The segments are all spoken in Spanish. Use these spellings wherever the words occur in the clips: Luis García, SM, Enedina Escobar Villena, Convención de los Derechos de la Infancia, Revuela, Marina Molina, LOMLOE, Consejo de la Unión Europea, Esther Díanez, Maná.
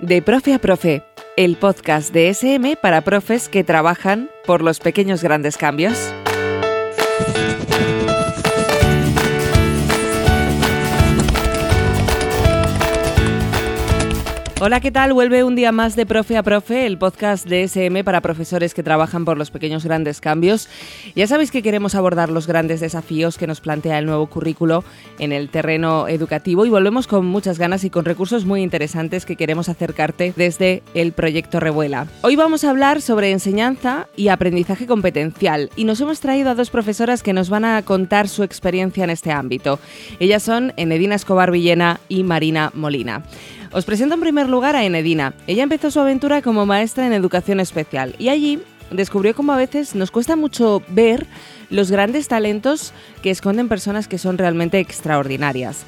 De Profe a Profe, el podcast de SM para profes que trabajan por los pequeños grandes cambios. Hola, ¿qué tal? Vuelve un día más de Profe a Profe, el podcast de SM para profesores que trabajan por los pequeños grandes cambios. Ya sabéis que queremos abordar los grandes desafíos que nos plantea el nuevo currículo en el terreno educativo y volvemos con muchas ganas y con recursos muy interesantes que queremos acercarte desde el proyecto Revuela. Hoy vamos a hablar sobre enseñanza y aprendizaje competencial y nos hemos traído a dos profesoras que nos van a contar su experiencia en este ámbito. Ellas son Enedina Escobar Villena y Marina Molina. Os presento en primer lugar a Enedina. Ella empezó su aventura como maestra en educación especial y allí descubrió cómo a veces nos cuesta mucho ver los grandes talentos que esconden personas que son realmente extraordinarias.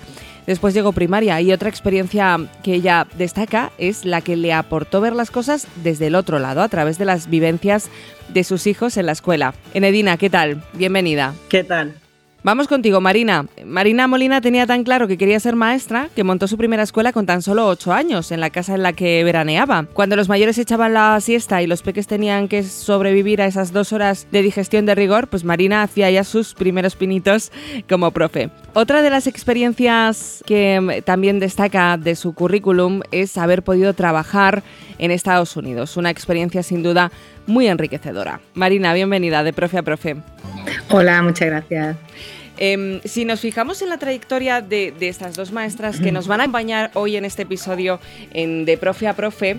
Después llegó primaria y otra experiencia que ella destaca es la que le aportó ver las cosas desde el otro lado, a través de las vivencias de sus hijos en la escuela. Enedina, ¿qué tal? Bienvenida. ¿Qué tal? Vamos contigo, Marina. Marina Molina tenía tan claro que quería ser maestra que montó su primera escuela con tan solo 8 años en la casa en la que veraneaba. Cuando los mayores echaban la siesta y los peques tenían que sobrevivir a esas 2 horas de digestión de rigor, pues Marina hacía ya sus primeros pinitos como profe. Otra de las experiencias que también destaca de su currículum es haber podido trabajar en Estados Unidos. Una experiencia sin duda muy enriquecedora. Marina, bienvenida de Profe a Profe. Hola, muchas gracias. Si nos fijamos en la trayectoria de estas dos maestras que nos van a acompañar hoy en este episodio de Profe a Profe,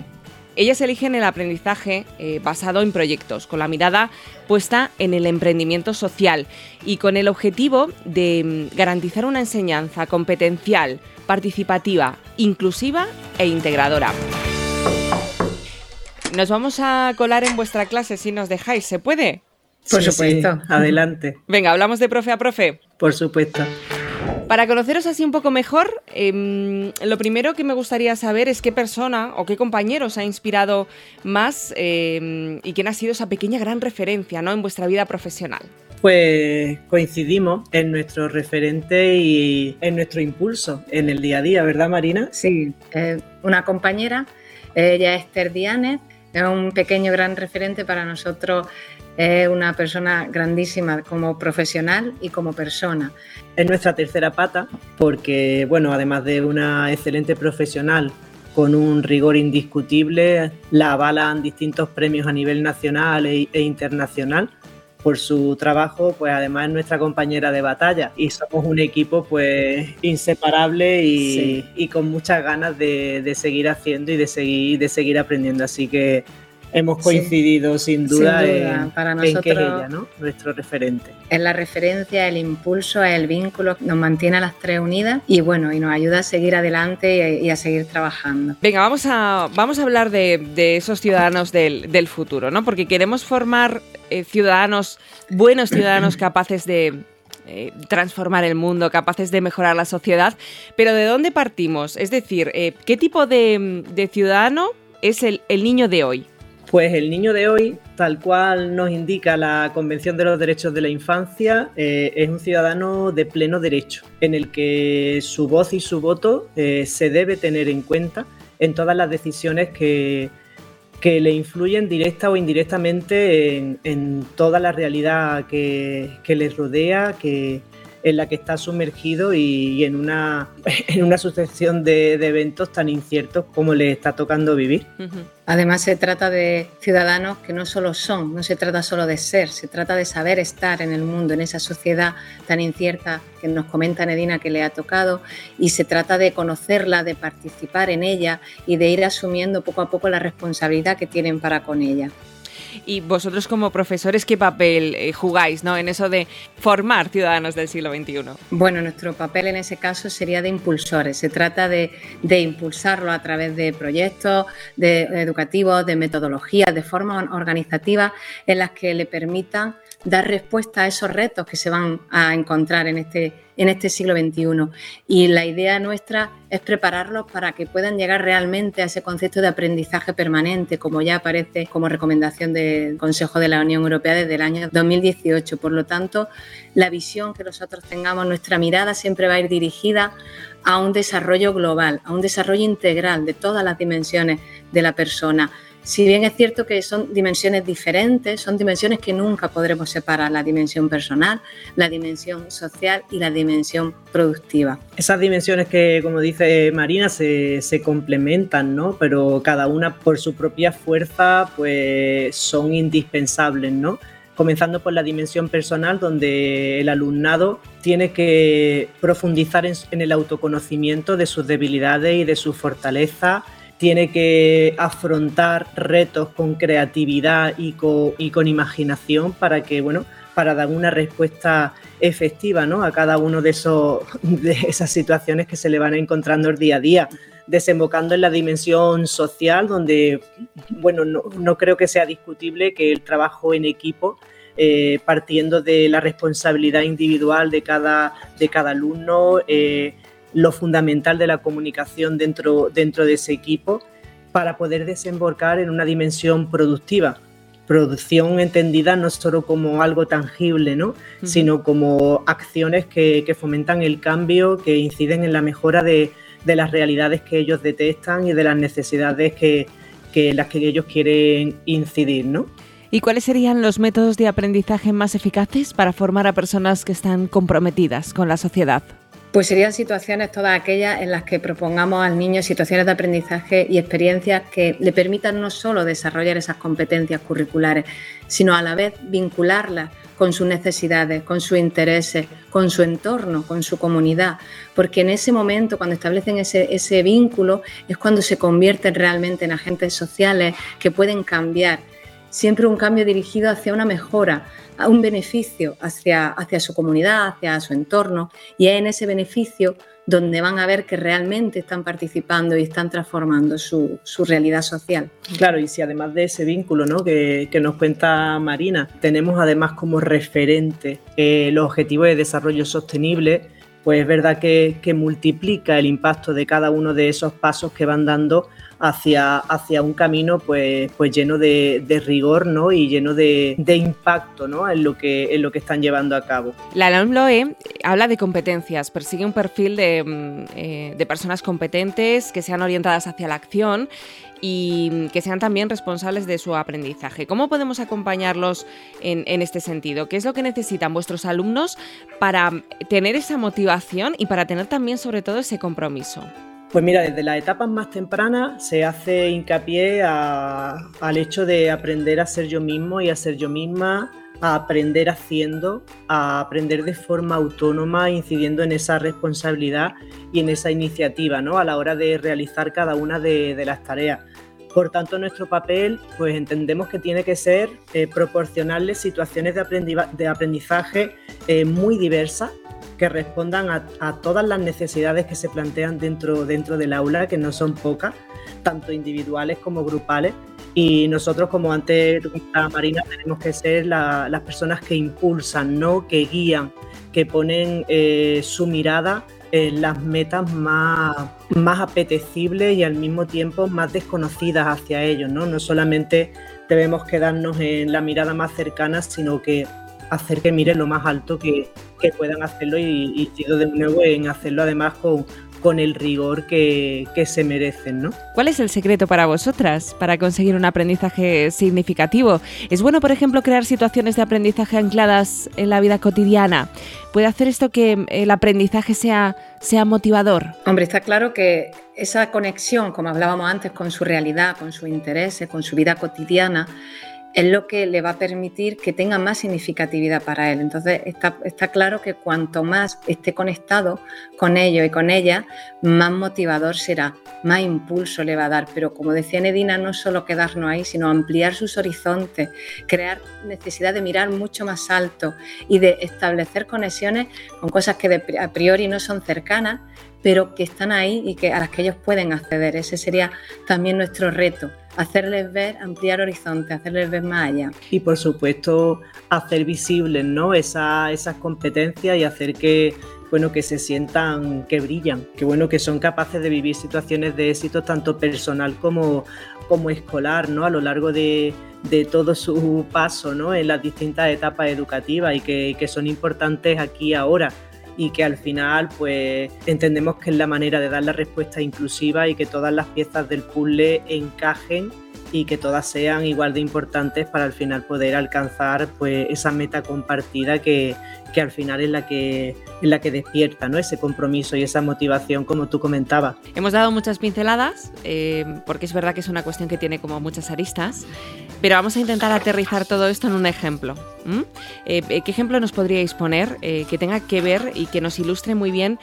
ellas eligen el aprendizaje basado en proyectos, con la mirada puesta en el emprendimiento social y con el objetivo de garantizar una enseñanza competencial, participativa, inclusiva e integradora. Nos vamos a colar en vuestra clase si nos dejáis, ¿se puede? Por supuesto, sí. Adelante. Venga, hablamos de Profe a Profe. Por supuesto. Para conoceros así un poco mejor, lo primero que me gustaría saber es qué persona o qué compañero os ha inspirado más y quién ha sido esa pequeña gran referencia, ¿no?, en vuestra vida profesional. Pues coincidimos en nuestro referente y en nuestro impulso en el día a día, ¿verdad, Marina? Sí, una compañera, ella es Esther Díanez, es un pequeño gran referente para nosotros. Es una persona grandísima como profesional y como persona. Es nuestra tercera pata porque, bueno, además de una excelente profesional con un rigor indiscutible, la avalan distintos premios a nivel nacional e internacional por su trabajo, pues además es nuestra compañera de batalla y somos un equipo pues inseparable y, sí, y con muchas ganas de seguir haciendo y de seguir aprendiendo, así que hemos coincidido, sí, sin duda. Para nosotros, en que es ella, ¿no?, nuestro referente. Es la referencia, el impulso, el vínculo, nos mantiene a las tres unidas y bueno, y nos ayuda a seguir adelante y a seguir trabajando. Venga, vamos a hablar de esos ciudadanos del futuro, ¿no? Porque queremos formar ciudadanos, buenos ciudadanos capaces de transformar el mundo, capaces de mejorar la sociedad, pero ¿de dónde partimos? Es decir, ¿qué tipo de ciudadano es el niño de hoy? Pues el niño de hoy, tal cual nos indica la Convención de los Derechos de la Infancia, es un ciudadano de pleno derecho, en el que su voz y su voto se debe tener en cuenta en todas las decisiones que le influyen directa o indirectamente en toda la realidad que les rodea, en la que está sumergido y en una sucesión de eventos tan inciertos como le está tocando vivir. Además, se trata de ciudadanos que no solo son, no se trata solo de ser, se trata de saber estar en el mundo, en esa sociedad tan incierta que nos comenta Enedina que le ha tocado, y se trata de conocerla, de participar en ella y de ir asumiendo poco a poco la responsabilidad que tienen para con ella. Y vosotros como profesores, ¿qué papel jugáis, ¿no?, en eso de formar ciudadanos del siglo XXI? Bueno, nuestro papel en ese caso sería de impulsores. Se trata de impulsarlo a través de proyectos educativos, de metodologías, de formas organizativas en las que le permitan dar respuesta a esos retos que se van a encontrar en este en este siglo XXI. Y la idea nuestra es prepararlos para que puedan llegar realmente a ese concepto de aprendizaje permanente, como ya aparece como recomendación del Consejo de la Unión Europea desde el año 2018. Por lo tanto, la visión que nosotros tengamos, nuestra mirada siempre va a ir dirigida a un desarrollo global, a un desarrollo integral de todas las dimensiones de la persona. Si bien es cierto que son dimensiones diferentes, son dimensiones que nunca podremos separar, la dimensión personal, la dimensión social y la dimensión productiva. Esas dimensiones que, como dice Marina, se complementan, ¿no? Pero cada una por su propia fuerza, pues son indispensables, ¿no? Comenzando por la dimensión personal, donde el alumnado tiene que profundizar en el autoconocimiento de sus debilidades y de sus fortalezas, tiene que afrontar retos con creatividad y con imaginación para dar una respuesta efectiva, ¿no?, a cada uno de esas situaciones que se le van encontrando el día a día, desembocando en la dimensión social, donde no creo que sea discutible que el trabajo en equipo, partiendo de la responsabilidad individual de cada alumno, lo fundamental de la comunicación dentro de ese equipo, para poder desembocar en una dimensión productiva. Producción entendida no solo como algo tangible, ¿no?, sino como acciones que fomentan el cambio, que inciden en la mejora de las realidades que ellos detectan y de las necesidades que ellos quieren incidir, ¿no? ¿Y cuáles serían los métodos de aprendizaje más eficaces para formar a personas que están comprometidas con la sociedad? Pues serían situaciones todas aquellas en las que propongamos al niño situaciones de aprendizaje y experiencias que le permitan no solo desarrollar esas competencias curriculares, sino a la vez vincularlas con sus necesidades, con sus intereses, con su entorno, con su comunidad, porque en ese momento, cuando establecen ese vínculo, es cuando se convierten realmente en agentes sociales que pueden cambiar. Siempre un cambio dirigido hacia una mejora, a un beneficio hacia su comunidad, hacia su entorno, y es en ese beneficio donde van a ver que realmente están participando y están transformando su realidad social. Claro, y si además de ese vínculo, ¿no?, que nos cuenta Marina, tenemos además como referente los objetivos de desarrollo sostenible, pues es verdad que multiplica el impacto de cada uno de esos pasos que van dando hacia un camino pues lleno de rigor, ¿no?, y lleno de impacto, ¿no?, en lo que están llevando a cabo. La LOMLOE habla de competencias, persigue un perfil de personas competentes que sean orientadas hacia la acción y que sean también responsables de su aprendizaje. ¿Cómo podemos acompañarlos en este sentido? ¿Qué es lo que necesitan vuestros alumnos para tener esa motivación y para tener también, sobre todo, ese compromiso? Pues mira, desde las etapas más tempranas se hace hincapié al hecho de aprender a ser yo mismo y a ser yo misma, a aprender haciendo, a aprender de forma autónoma, incidiendo en esa responsabilidad y en esa iniciativa, ¿no?, a la hora de realizar cada una de las tareas. Por tanto, nuestro papel, pues entendemos que tiene que ser proporcionarles situaciones de aprendizaje muy diversas, que respondan a todas las necesidades que se plantean dentro del aula, que no son pocas, tanto individuales como grupales. Y nosotros, como antes comentaba Marina, tenemos que ser las personas que impulsan, ¿no?, que guían, que ponen su mirada en las metas más apetecibles y al mismo tiempo más desconocidas hacia ellos, ¿no? No solamente debemos quedarnos en la mirada más cercana, sino que hacer que miren lo más alto que puedan hacerlo y de nuevo en hacerlo además con el rigor que se merecen, ¿no? ¿Cuál es el secreto para vosotras para conseguir un aprendizaje significativo? ¿Es bueno, por ejemplo, crear situaciones de aprendizaje ancladas en la vida cotidiana? ¿Puede hacer esto que el aprendizaje sea motivador? Hombre, está claro que esa conexión, como hablábamos antes, con su realidad, con sus intereses, con su vida cotidiana, es lo que le va a permitir que tenga más significatividad para él. Entonces está claro que cuanto más esté conectado con ellos y con ellas, más motivador será, más impulso le va a dar. Pero como decía Enedina, no solo quedarnos ahí, sino ampliar sus horizontes, crear necesidad de mirar mucho más alto y de establecer conexiones con cosas que a priori no son cercanas, pero que están ahí y a las que ellos pueden acceder. Ese sería también nuestro reto, hacerles ver, ampliar horizontes, hacerles ver más allá. Y por supuesto, hacer visibles, ¿no?, esas competencias y hacer que bueno, que se sientan, que brillan, que bueno, que son capaces de vivir situaciones de éxito tanto personal como escolar, ¿no? A lo largo de todo su paso, ¿no? En las distintas etapas educativas, y que son importantes aquí ahora, y que al final pues entendemos que es la manera de dar la respuesta inclusiva y que todas las piezas del puzzle encajen y que todas sean igual de importantes para al final poder alcanzar pues esa meta compartida que al final es la que despierta, ¿no? Ese compromiso y esa motivación, como tú comentabas. Hemos dado muchas pinceladas, porque es verdad que es una cuestión que tiene como muchas aristas, pero vamos a intentar aterrizar todo esto en un ejemplo. ¿Qué ejemplo nos podríais poner que tenga que ver y que nos ilustre muy bien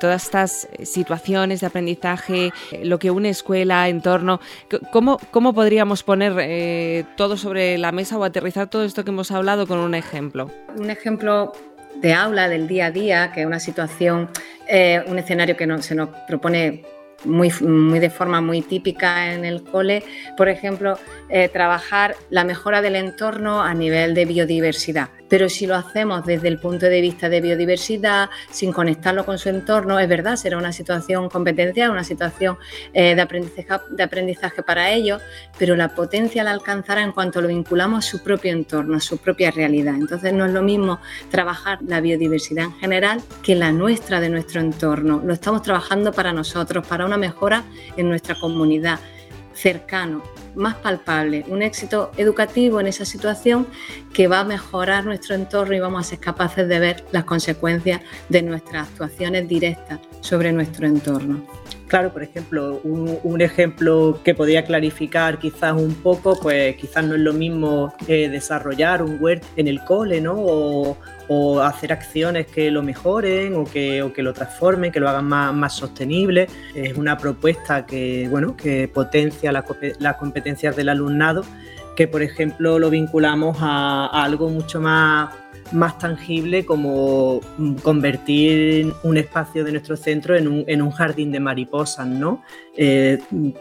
todas estas situaciones de aprendizaje, lo que une escuela, entorno? ¿Cómo podríamos poner todo sobre la mesa o aterrizar todo esto que hemos hablado con un ejemplo? Un ejemplo de aula, del día a día, que es una situación, un escenario que se nos propone muy de forma muy típica en el cole. Por ejemplo, trabajar la mejora del entorno a nivel de biodiversidad. Pero si lo hacemos desde el punto de vista de biodiversidad, sin conectarlo con su entorno, es verdad, será una situación competencial, una situación de aprendizaje para ellos, pero la potencia la alcanzará en cuanto lo vinculamos a su propio entorno, a su propia realidad. Entonces no es lo mismo trabajar la biodiversidad en general que la nuestra, de nuestro entorno. Lo estamos trabajando para nosotros, para una mejora en nuestra comunidad, cercano, más palpable, un éxito educativo en esa situación que va a mejorar nuestro entorno, y vamos a ser capaces de ver las consecuencias de nuestras actuaciones directas sobre nuestro entorno. Claro, por ejemplo, un ejemplo que podría clarificar quizás un poco, pues quizás no es lo mismo desarrollar un huerto en el cole, ¿no? O hacer acciones que lo mejoren o que lo transformen, que lo hagan más sostenible. Es una propuesta que potencia las competencias del alumnado, que por ejemplo lo vinculamos a algo mucho más tangible, como convertir un espacio de nuestro centro en un jardín de mariposas, ¿no?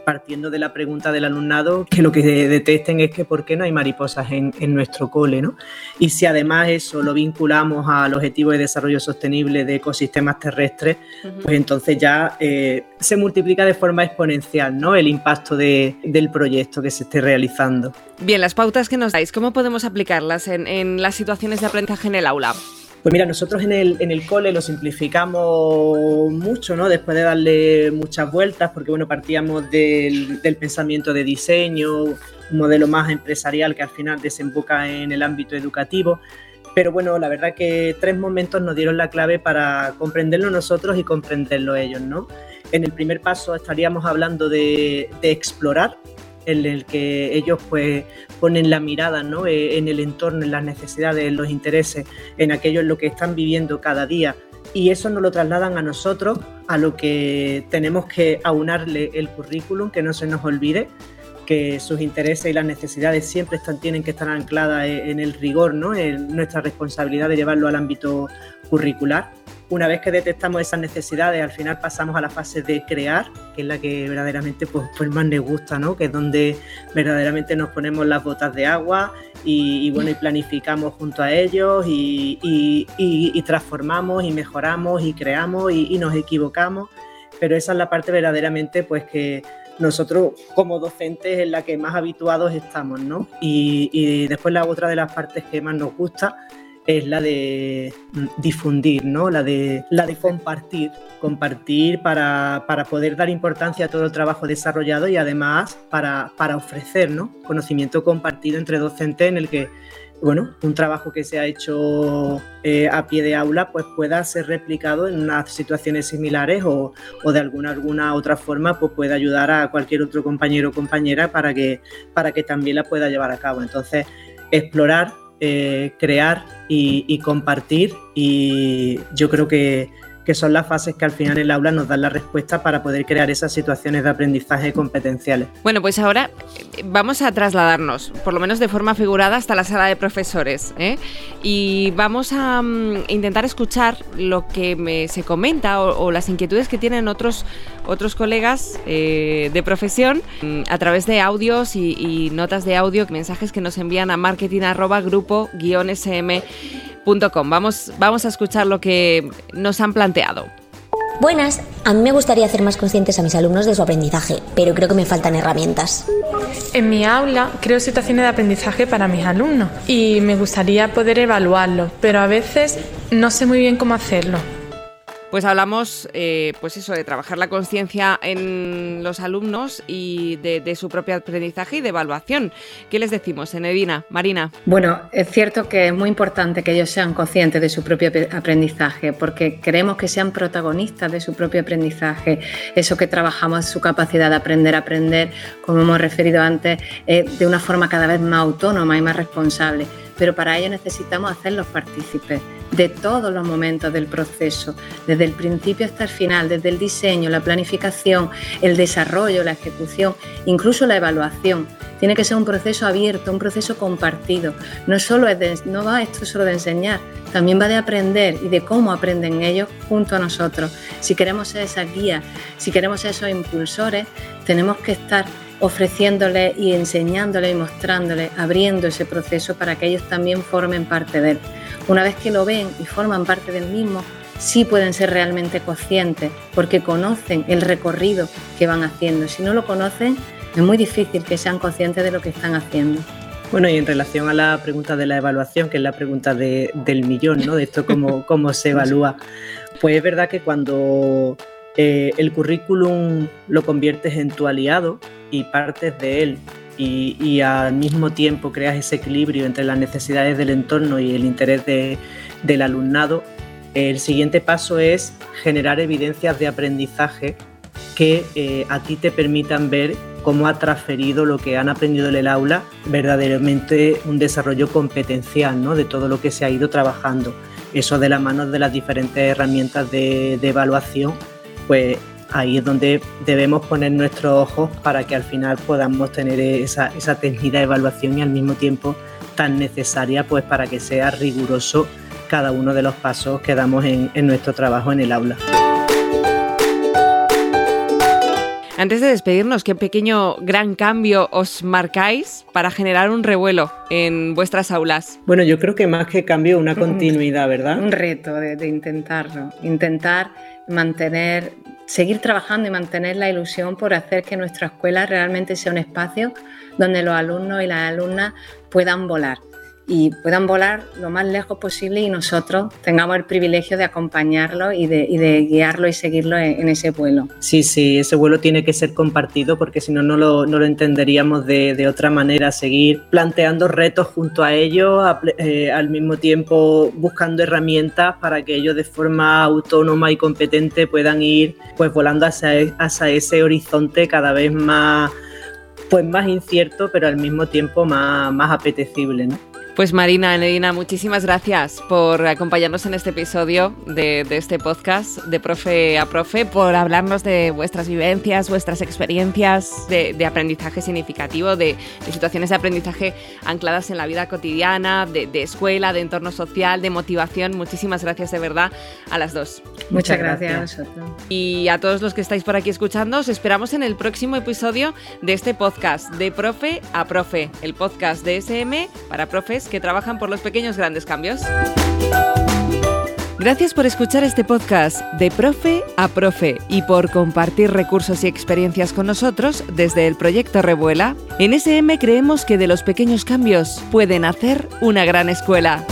Partiendo de la pregunta del alumnado, que lo que detesten es que por qué no hay mariposas en nuestro cole, ¿no? Y si además eso lo vinculamos al objetivo de desarrollo sostenible de ecosistemas terrestres, pues entonces ya se multiplica de forma exponencial, ¿no? El impacto del proyecto que se esté realizando. Bien, las pautas que nos dais, ¿cómo podemos aplicarlas en las situaciones de aprendizaje en el aula? Pues mira, nosotros en el cole lo simplificamos mucho, ¿no? Después de darle muchas vueltas, porque bueno, partíamos del pensamiento de diseño, un modelo más empresarial que al final desemboca en el ámbito educativo. Pero bueno, la verdad que 3 momentos nos dieron la clave para comprenderlo nosotros y comprenderlo ellos, ¿no? En el primer paso estaríamos hablando de explorar, en el que ellos pues ponen la mirada, ¿no? En el entorno, en las necesidades, en los intereses, en aquello en lo que están viviendo cada día, y eso nos lo trasladan a nosotros, a lo que tenemos que aunarle el currículum, que no se nos olvide que sus intereses y las necesidades siempre tienen que estar ancladas en el rigor, ¿no? En nuestra responsabilidad de llevarlo al ámbito curricular. Una vez que detectamos esas necesidades, al final pasamos a la fase de crear, que es la que verdaderamente pues más nos gusta, ¿no? Que es donde verdaderamente nos ponemos las botas de agua y planificamos junto a ellos y transformamos y mejoramos y creamos y nos equivocamos. Pero esa es la parte verdaderamente pues que nosotros como docentes es la que más habituados estamos, ¿no? Y después la otra de las partes que más nos gusta es la de difundir, ¿no? La de compartir para poder dar importancia a todo el trabajo desarrollado, y además para ofrecer, ¿no? Conocimiento compartido entre docentes, en el que bueno, un trabajo que se ha hecho a pie de aula pues pueda ser replicado en unas situaciones similares, o de alguna otra forma pues pueda ayudar a cualquier otro compañero o compañera para que también la pueda llevar a cabo. Entonces, explorar, crear y compartir, y yo creo que son las fases que al final el aula nos dan la respuesta para poder crear esas situaciones de aprendizaje competenciales. Bueno, pues ahora vamos a trasladarnos, por lo menos de forma figurada, hasta la sala de profesores, ¿eh? Y vamos a intentar escuchar lo que se comenta o las inquietudes que tienen otros colegas de profesión a través de audios y notas de audio, mensajes que nos envían a marketing@grupo-sm. www.marinamolinapodcast.com. Vamos a escuchar lo que nos han planteado. Buenas, a mí me gustaría hacer más conscientes a mis alumnos de su aprendizaje, pero creo que me faltan herramientas. En mi aula creo situaciones de aprendizaje para mis alumnos y me gustaría poder evaluarlo, pero a veces no sé muy bien cómo hacerlo. Pues hablamos de trabajar la conciencia en los alumnos y de su propio aprendizaje y de evaluación. ¿Qué les decimos, Enedina, Marina? Bueno, es cierto que es muy importante que ellos sean conscientes de su propio aprendizaje, porque queremos que sean protagonistas de su propio aprendizaje. Eso que trabajamos, su capacidad de aprender, como hemos referido antes, de una forma cada vez más autónoma y más responsable. Pero para ello necesitamos hacerlos partícipes de todos los momentos del proceso, desde el principio hasta el final, desde el diseño, la planificación, el desarrollo, la ejecución, incluso la evaluación. Tiene que ser un proceso abierto, un proceso compartido. No va esto solo de enseñar, también va de aprender y de cómo aprenden ellos junto a nosotros. Si queremos ser esas guías, si queremos ser esos impulsores, tenemos que estar ofreciéndoles y enseñándoles y mostrándoles, abriendo ese proceso para que ellos también formen parte de él. Una vez que lo ven y forman parte del mismo, sí pueden ser realmente conscientes, porque conocen el recorrido que van haciendo. Si no lo conocen, es muy difícil que sean conscientes de lo que están haciendo. Bueno, y en relación a la pregunta de la evaluación, que es la pregunta del millón, ¿no? De esto, ¿cómo se evalúa? Pues es verdad que cuando el currículum lo conviertes en tu aliado y partes de él, y al mismo tiempo creas ese equilibrio entre las necesidades del entorno y el interés del alumnado, el siguiente paso es generar evidencias de aprendizaje que a ti te permitan ver cómo ha transferido lo que han aprendido en el aula, verdaderamente un desarrollo competencial, ¿no?, de todo lo que se ha ido trabajando. Eso de la mano de las diferentes herramientas de evaluación, pues ahí es donde debemos poner nuestros ojos para que al final podamos tener esa técnica de evaluación y al mismo tiempo tan necesaria, pues, para que sea riguroso cada uno de los pasos que damos en nuestro trabajo en el aula. Antes de despedirnos, ¿qué pequeño gran cambio os marcáis para generar un revuelo en vuestras aulas? Bueno, yo creo que más que cambio, una continuidad, ¿verdad? Un reto de intentarlo, intentar seguir trabajando y mantener la ilusión por hacer que nuestra escuela realmente sea un espacio donde los alumnos y las alumnas puedan volar, y puedan volar lo más lejos posible, y nosotros tengamos el privilegio de acompañarlos y de guiarlos y seguirlos en ese vuelo. Sí, ese vuelo tiene que ser compartido, porque si no, no lo entenderíamos de otra manera. Seguir planteando retos junto a ellos, al mismo tiempo buscando herramientas para que ellos de forma autónoma y competente puedan ir, pues, volando hacia ese horizonte cada vez más, pues, más incierto, pero al mismo tiempo más apetecible, ¿no? Pues Marina, Enedina, muchísimas gracias por acompañarnos en este episodio de este podcast de Profe a Profe, por hablarnos de vuestras vivencias, vuestras experiencias de aprendizaje significativo, de situaciones de aprendizaje ancladas en la vida cotidiana, de escuela, de entorno social, de motivación. Muchísimas gracias de verdad a las dos. Muchas gracias a vosotros. Y a todos los que estáis por aquí escuchando, os esperamos en el próximo episodio de este podcast de Profe a Profe, el podcast de SM para profes que trabajan por los pequeños grandes cambios. Gracias por escuchar este podcast de Profe a Profe y por compartir recursos y experiencias con nosotros desde el proyecto Revuela. En SM creemos que de los pequeños cambios pueden hacer una gran escuela.